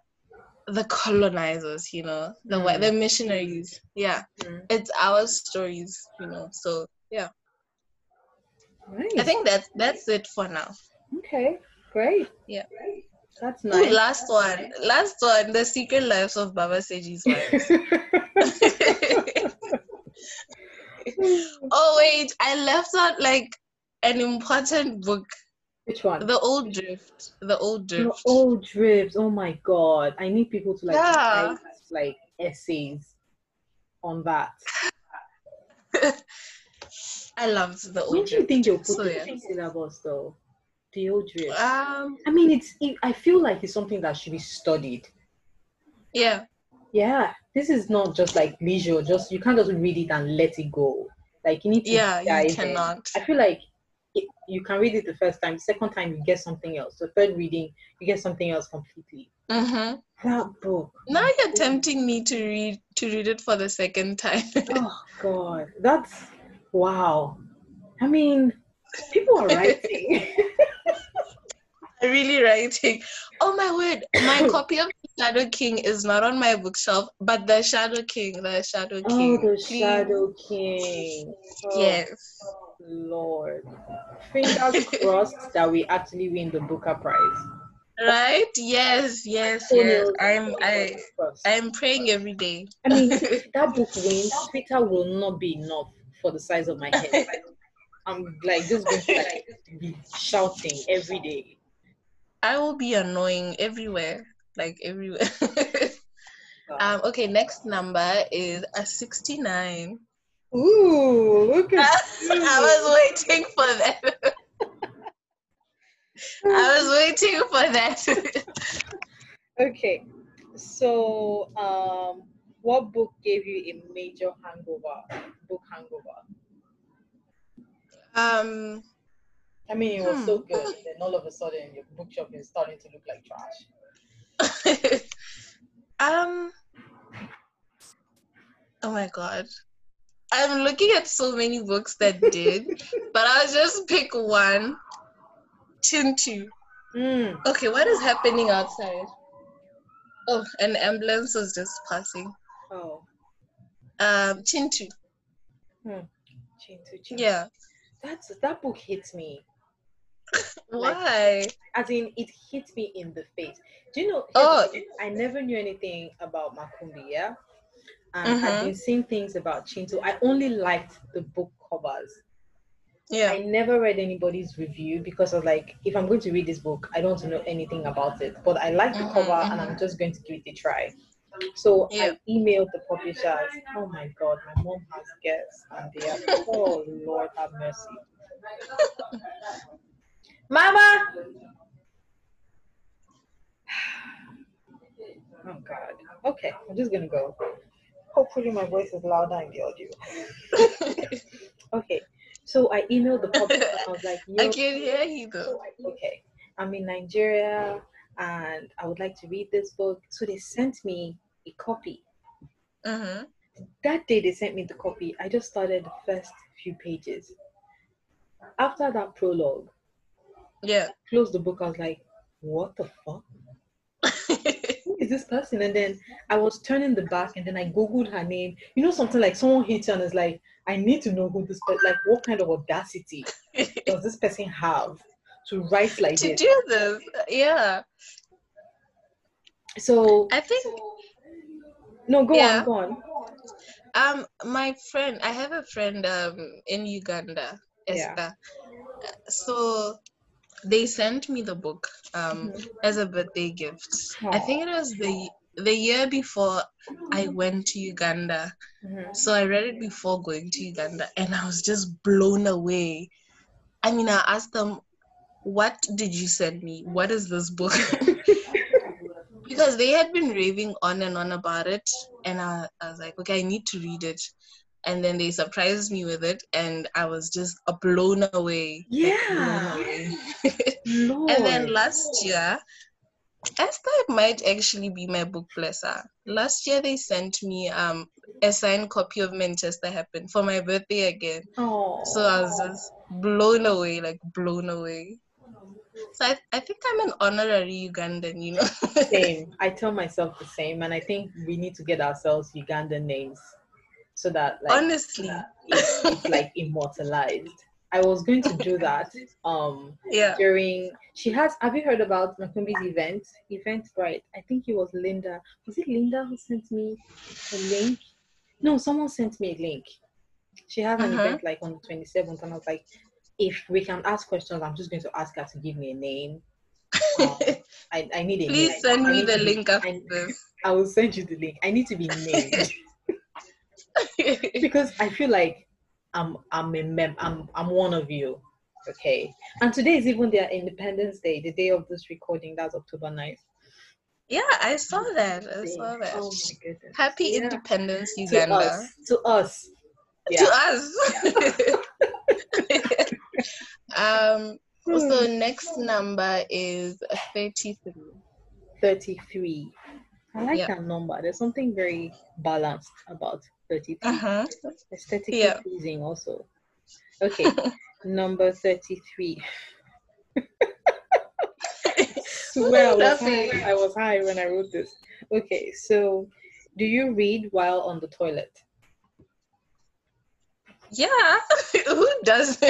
the colonizers, you know, the mm. the missionaries. Yeah. Mm. It's our stories, you know. So yeah. Nice. I think that's that's it for now. Okay. Great. Yeah. Great. That's nice. Ooh, last that's one. Nice. Last one, The Secret Lives of Baba Seji's Wives. Oh wait, I left out like an important book. Which one? The Old Drift. The Old Drift. The Old Drift. Oh my god. I need people to like yeah. write like essays on that. I loved The Old when Drift. When do you think you'll put so, yeah. in syllabus though? The Old Drift. Um I mean it's it, I feel like it's something that should be studied. Yeah. Yeah, this is not just like leisure. Just you can't just read it and let it go. Like you need to. Yeah, dive you cannot. In. I feel like it, you can read it the first time. Second time you get something else. The third reading you get something else completely. Mhm. That book. Now you're tempting me to read to read it for the second time. Oh God, that's wow. I mean, people are writing. Really writing. Oh my word! My copy of Shadow King is not on my bookshelf, but The Shadow King, The Shadow King. Oh, The Please. Shadow King. Oh, yes. Oh, Lord. Fingers crossed that we actually win the Booker Prize. Right? Yes, yes, yes. I'm, I, I'm praying every day. I mean, if that book wins, Twitter will not be enough for the size of my head. Like, I'm like just going to like, be shouting every day. I will be annoying everywhere, like everywhere. um. Okay, next number is a sixty-nine. Ooh, look at you. I was waiting for that. I was waiting for that. Okay, so um, what book gave you a major hangover? Book hangover. Um, I mean, it was hmm. so good, then all of a sudden your bookshop is starting to look like trash. um. Oh my God. I'm looking at so many books that did, but I'll just pick one. Chintu. Mm. Okay, what is happening outside? Oh, an ambulance was just passing. Oh. Um, Chintu. Hmm. Chintu, Chintu. Yeah. That's, that book hits me. Why? Like, as in, it hits me in the face. Do you know, oh. I never knew anything about Makumbi, yeah? And mm-hmm. I've been seeing things about Chintu. I only liked the book covers. Yeah. I never read anybody's review because I was like, if I'm going to read this book, I don't know anything about it. But I like the mm-hmm, cover mm-hmm. and I'm just going to give it a try. So yeah. I emailed the publishers. Oh my God, my mom has guests and they are, oh Lord have mercy. Mama! Oh God. Okay, I'm just going to go. Hopefully my voice is louder in the audio. Okay. So I emailed the publisher. I was like, I can't hear you though. Okay, I'm in Nigeria and I would like to read this book. So they sent me a copy. Mm-hmm. That day they sent me the copy. I just started the first few pages. After that prologue, yeah, I closed the book. I was like, what the fuck? Who is this person? And then I was turning the back and then I Googled her name. You know, something like someone hits you and is like, I need to know who this person, like what kind of audacity does this person have to write like to this? To do this, yeah. So I think no, go yeah. on, go on. Um, my friend, I have a friend um in Uganda, Esther. Yeah. So they sent me the book um mm-hmm. as a birthday gift. Aww. I think it was the. The year before I went to Uganda, mm-hmm. so I read it before going to Uganda, and I was just blown away. I mean, I asked them, what did you send me? What is this book? Because they had been raving on and on about it, and I, I was like, okay, I need to read it. And then they surprised me with it, and I was just blown away. Yeah. Like, blown away. Lord. And then last year... Esther might actually be my book blesser. Last year they sent me um a signed copy of Manchester Happen for my birthday again. Aww. So I was just blown away, like blown away. So I, I think I'm an honorary Ugandan, you know. Same. I tell myself the same, and I think we need to get ourselves Ugandan names so that like honestly so that it's, it's like immortalized. I was going to do that um, yeah. during, she has, have you heard about Makumbi's event? Event, right? I think it was Linda. Was it Linda who sent me a link? No, someone sent me a link. She has an uh-huh. event like on the twenty-seventh and I was like, if we can ask questions, I'm just going to ask her to give me a name. Um, I, I need a Please name. Please send I, me I the link be, after I, this. I will send you the link. I need to be named. Because I feel like, I'm I'm a mem- I'm I'm one of you, okay. And today is even their Independence Day, the day of this recording. That's October ninth. Yeah, I saw that. I saw that. Oh my goodness! Happy yeah. Independence, Uganda. To us. To us. Yeah. To us. um. So next number is thirty-three. Thirty-three. I like yep. that number. There's something very balanced about thirty-three. Uh-huh. Aesthetically yep. pleasing also. Okay, number thirty-three. swear I was high. I was high when I wrote this. Okay, so do you read while on the toilet? Yeah, who doesn't?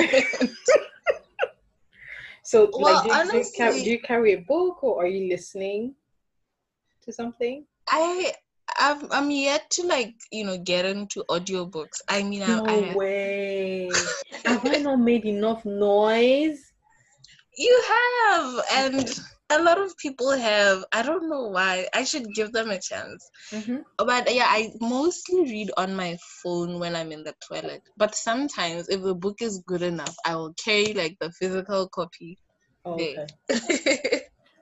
So, well, like, do, honestly, do, you, do you carry a book, or are you listening to something? I, I've, I'm yet to, like, you know, get into audiobooks. I mean, no I, I, way. Have I not made enough noise? You have, and a lot of people have. I don't know why. I should give them a chance. Mm-hmm. But yeah, I mostly read on my phone when I'm in the toilet. But sometimes, if the book is good enough, I will carry like the physical copy. Oh, okay.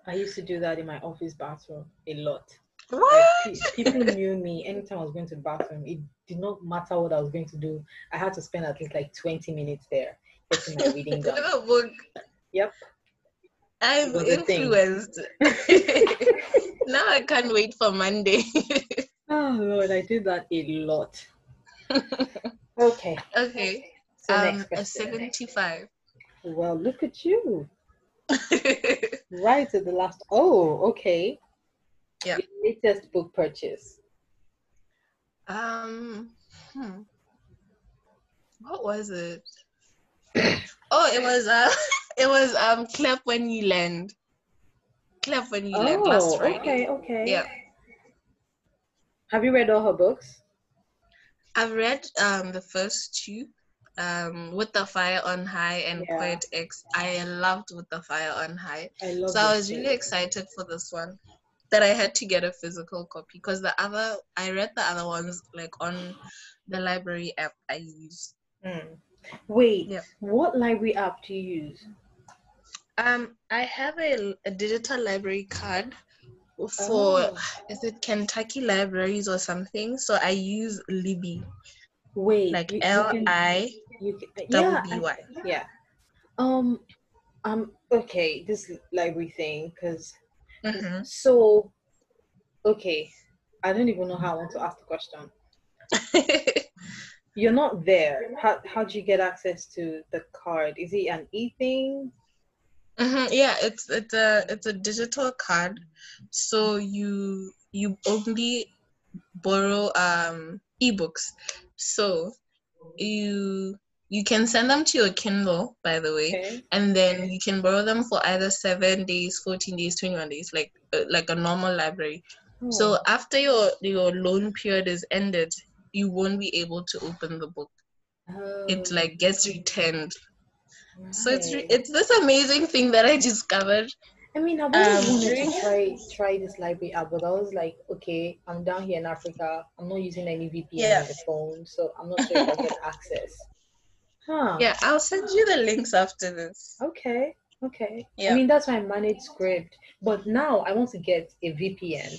I used to do that in my office bathroom a lot. What? Like, people knew me. Anytime I was going to the bathroom, it did not matter what I was going to do. I had to spend at least like twenty minutes there getting my reading done. The book. Yep. I'm influenced. Now I can't wait for Monday. Oh Lord, I did that a lot. Okay. Okay. So um, next a seventy-five. Well, look at you. Right at the last. Oh, okay. Yeah. Your latest book purchase. Um. Hmm. What was it? Oh, it was. Uh, It was um Clap When You Land. Clap When You oh, Land last Friday. Okay, okay. Yeah. Have you read all her books? I've read um the first two. Um With the Fire on High and yeah. Poet X. I loved With the Fire on High. I love so I was really too. excited for this one that I had to get a physical copy because the other I read the other ones like on the library app I used. Mm. Wait, yeah. What library app do you use? Um, I have a, a digital library card for, oh. is it Kentucky Libraries or something? So I use Libby. Wait. Like L I B B Y. Yeah, yeah. Um, um, okay, this library thing, because, mm-hmm. so, okay, I don't even know how I want to ask the question. You're not there. How how do you get access to the card? Is it an e-thing? Mm-hmm. Yeah, it's it's a it's a digital card. So you you only borrow um ebooks. So you you can send them to your Kindle, by the way, okay. and then you can borrow them for either seven days, fourteen days, twenty-one days, like like a normal library. Oh. So after your your loan period is ended, you won't be able to open the book. Oh. It like gets returned. Right. So it's re- it's this amazing thing that I discovered. I mean, I've always um, wanted to try, try this library app, but I was like, okay, I'm down here in Africa. I'm not using any V P N yeah. on the phone, so I'm not sure if I get access. Huh. Yeah, I'll send you the links after this. Okay, okay. Yeah. I mean, that's why I manage Scribd. But now I want to get a V P N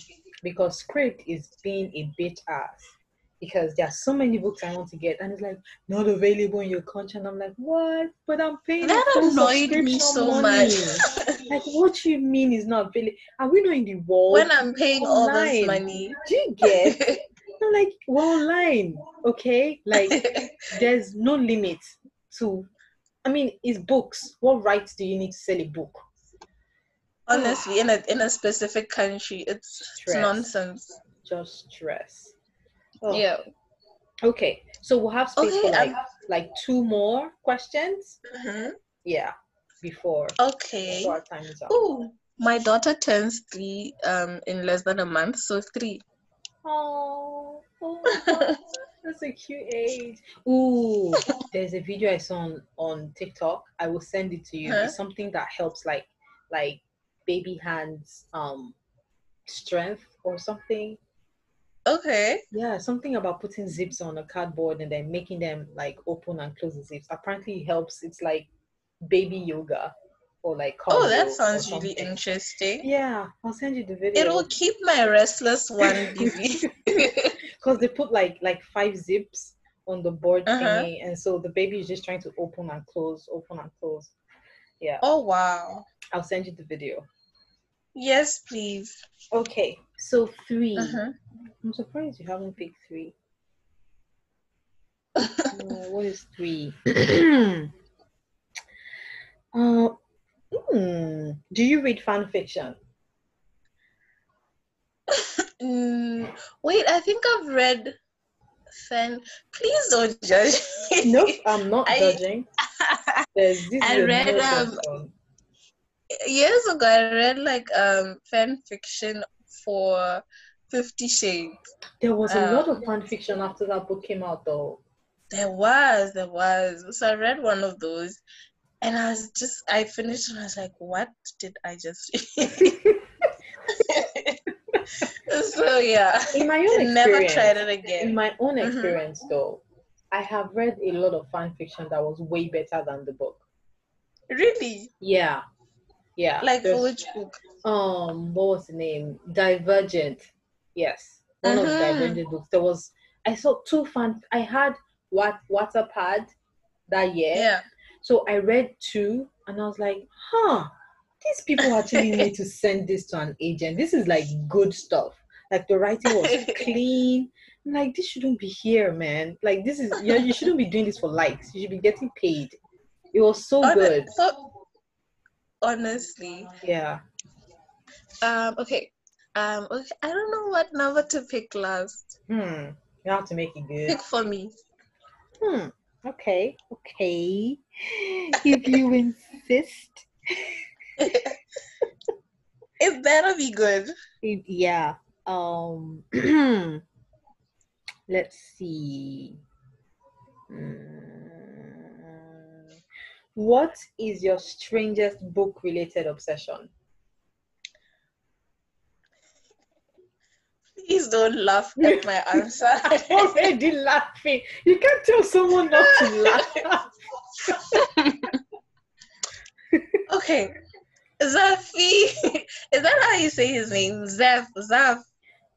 because Scribd is being a bitch ass. Because there are so many books I want to get, and it's like not available in your country, and I'm like, what? But I'm paying. That annoyed me so money. much. Like, what you mean is not available? Are we not in the world? When I'm paying online. all this money, do you get? I'm like, we're online, okay? Like, there's no limit to. I mean, it's books. What rights do you need to sell a book? Honestly, in a in a specific country, it's, it's nonsense. Just stress. Oh. Yeah. Okay. So we'll have space okay, for like, um, like two more questions. Mm-hmm. Yeah. Before. Okay. Before our time is up. Ooh, my daughter turns three um in less than a month, so three. Oh, oh my God. That's a cute age. Ooh, there's a video I saw on, on TikTok. I will send it to you. Huh? It's something that helps like like baby hands um strength or something. Okay. Yeah, something about putting zips on a cardboard and then making them like open and close the zips. Apparently it helps. It's like baby yoga or like cardio. Oh, that sounds really interesting. Yeah, I'll send you the video. It'll keep my restless one busy. Because they put like like five zips on the board uh-huh. thingy, and so the baby is just trying to open and close, open and close. Yeah. Oh wow. I'll send you the video. Yes, please. Okay, so three. Uh-huh. I'm surprised you haven't picked three. uh, what is three? uh, mm, do you read fan fiction? Fen. Wait, I think I've read Fen. Please don't judge me. No, I'm not I, judging. This I read um, years ago, I read like um, fan fiction for Fifty Shades. There was a um, lot of fan fiction after that book came out though. There was, there was. So I read one of those and I was just, I finished and I was like, what did I just read? So yeah, in my own never tried it again. In my own experience mm-hmm. though, I have read a lot of fan fiction that was way better than the book. Really? Yeah. Yeah. Like which book? Um, what was the name? Divergent. Yes. One mm-hmm. of the Divergent books. There was, I saw two fan, I had what Waterpad that year. Yeah. So I read two and I was like, huh, these people actually need to send this to an agent. This is like good stuff. Like the writing was clean. I'm like, this shouldn't be here, man. Like this is, you know, you shouldn't be doing this for likes. You should be getting paid. It was so Hon- good. So, honestly. Yeah. Um, okay. Um, okay. I don't know what number to pick last. Hmm. You have to make it good. Pick for me. Hmm. Okay. Okay. If you insist. It better be good. It, yeah. Um. Let's see. Mm. What is your strangest book-related obsession? Please don't laugh at my answer. I'm already laughing. You can't tell someone not to laugh. Okay. Zafi. Is that how you say his name? Zaf. Zaf.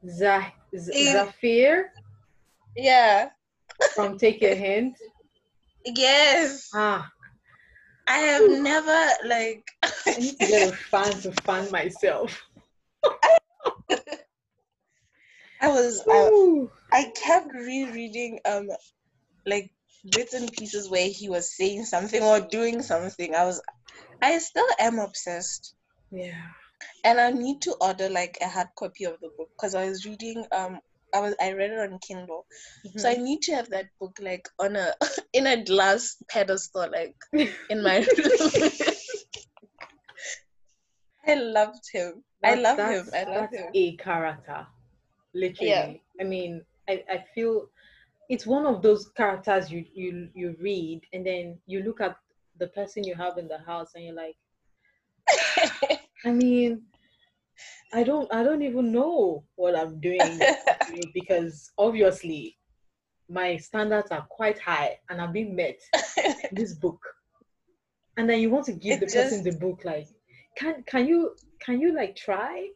Zaf. Zafir? Yeah. From Take Your Hand? Yes. Ah. I have Ooh. never, like... I need to get a fan to fan myself. I was, I, I kept rereading, um, like, bits and pieces where he was saying something or doing something. I was, I still am obsessed. Yeah. And I need to order, like, a hard copy of the book because I was reading, um, I was, I read it on Kindle. Mm-hmm. So I need to have that book, like, on a, in a glass pedestal, like, in my room. I loved him. That, I love him. I love that's him. A character. Literally, yeah. I mean, I, I feel it's one of those characters you, you you read and then you look at the person you have in the house and you're like, I mean, I don't I don't even know what I'm doing because obviously my standards are quite high and I've been met in this book. And then you want to give it the just... person the book like, can can you can you like try?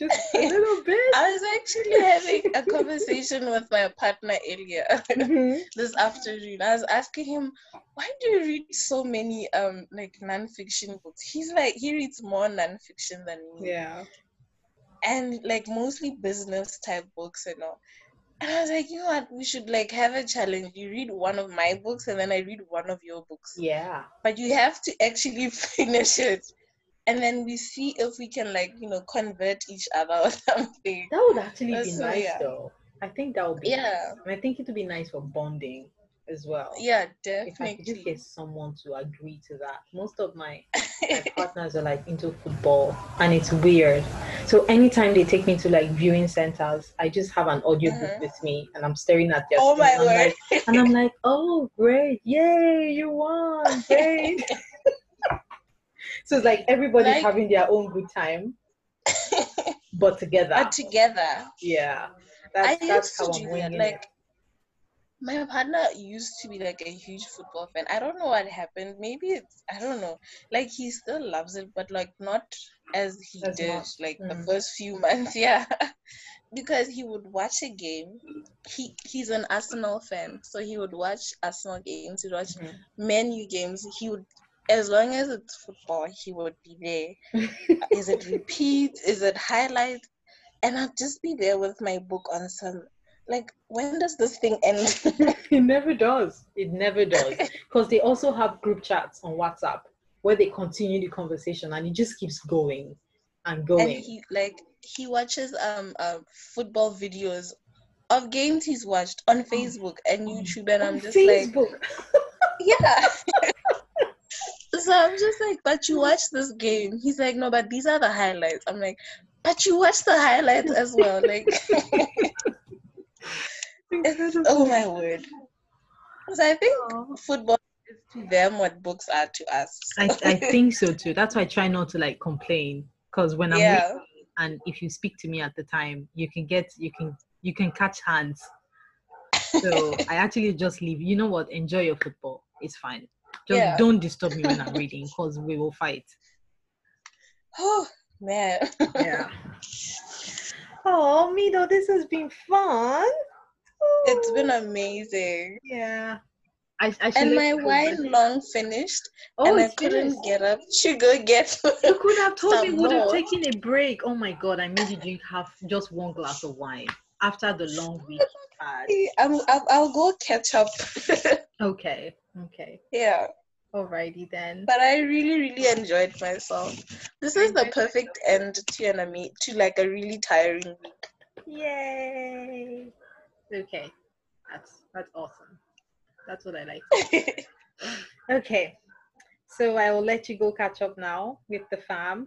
Just a little bit. I was actually having a conversation with my partner earlier mm-hmm. this afternoon. I was asking him, why do you read so many um like non-fiction books? He's like, he reads more non-fiction than me. Yeah. And like mostly business type books and all. And I was like, you know what, we should like have a challenge. You read one of my books and then I read one of your books. Yeah. But you have to actually finish it. And then we see if we can, like, you know, convert each other or something. That would actually be so, nice, yeah. though. I think that would be yeah. nice. And I think it would be nice for bonding as well. Yeah, definitely. If I could just get someone to agree to that. Most of my, my partners are, like, into football, and it's weird. So anytime they take me to, like, viewing centers, I just have an audiobook mm-hmm. with me, and I'm staring at their oh, screen. Oh, my and word. I'm like, and I'm like, oh, great. Yay, you won. Great. So it's like everybody's like, having their own good time, but together. But together. Yeah. That's, I that's used how to do that. Like, my partner used to be like a huge football fan. I don't know what happened. Maybe it's, I don't know. Like, he still loves it, but like not as he as did, much. Like mm. the first few months. Yeah. Because he would watch a game. He he's an Arsenal fan. So he would watch Arsenal games. He'd watch mm. Man U games. He would... As long as it's football, he would be there. Is it repeats? Is it highlights? And I'd just be there with my book on some, like, when does this thing end? It never does. It never does. Because they also have group chats on WhatsApp where they continue the conversation and it just keeps going. and going. And he like he watches um uh, football videos of games he's watched on Facebook and YouTube, and on I'm just Facebook. like, yeah. So I'm just like, but you watch this game. He's like, no, but these are the highlights. I'm like, but you watch the highlights as well. Like, it's, oh my word. So I think Aww. football is to them what books are to us. So. I, I think so too. That's why I try not to like complain, because when I'm yeah. reading, and if you speak to me at the time, you can get you can you can catch hands. So I actually just leave. You know what? Enjoy your football. It's fine. Just yeah. don't disturb me when I'm reading, because we will fight. Oh, man. Yeah. Oh, Mido, this has been fun. Oh. It's been amazing. Yeah. I, I and my wine long finished, oh, and I couldn't finished. get up to go get You could have told me we would have taken a break. Oh, my God. I made you drink half, just one glass of wine after the long week. I'm, I'll, I'll go catch up. Okay. Okay. Yeah. Alrighty then. But I really, really enjoyed myself. This is the perfect end to an ami- to like a really tiring week. Yay! Okay, that's that's awesome. That's what I like. Okay, so I will let you go catch up now with the fam.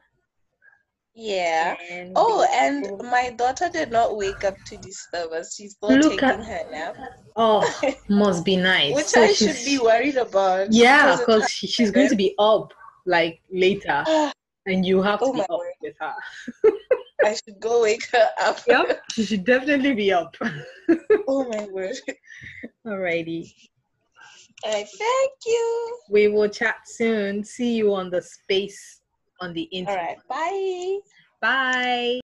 Yeah. And oh, and go. My daughter did not wake up to disturb us. She's not Look taking at, her nap. Oh, must be nice. Which so I should be worried about. Yeah, because she's going to be up like later, and you have oh to be up word. with her. I should go wake her up. Yep, she should definitely be up. Oh my word! Alrighty. All right, thank you. We will chat soon. See you on the space. On the internet. All right, bye. Bye.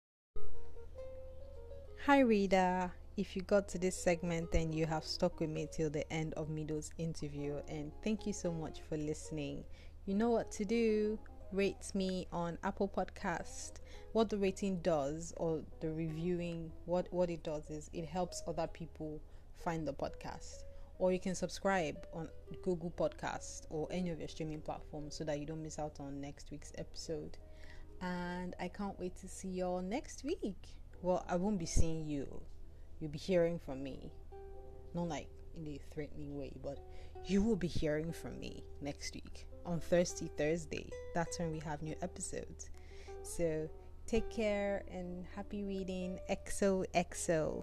Hi, reader. If you got to this segment, then you have stuck with me till the end of Mido's interview. And thank you so much for listening. You know what to do. Rate me on Apple Podcast. What the rating does, or the reviewing, what, what it does is it helps other people find the podcast. Or you can subscribe on Google Podcast or any of your streaming platforms so that you don't miss out on next week's episode. And I can't wait to see y'all next week. Well, I won't be seeing you. You'll be hearing from me. Not like in a threatening way, but you will be hearing from me next week on Thirsty Thursday. That's when we have new episodes. So take care and happy reading. X O X O.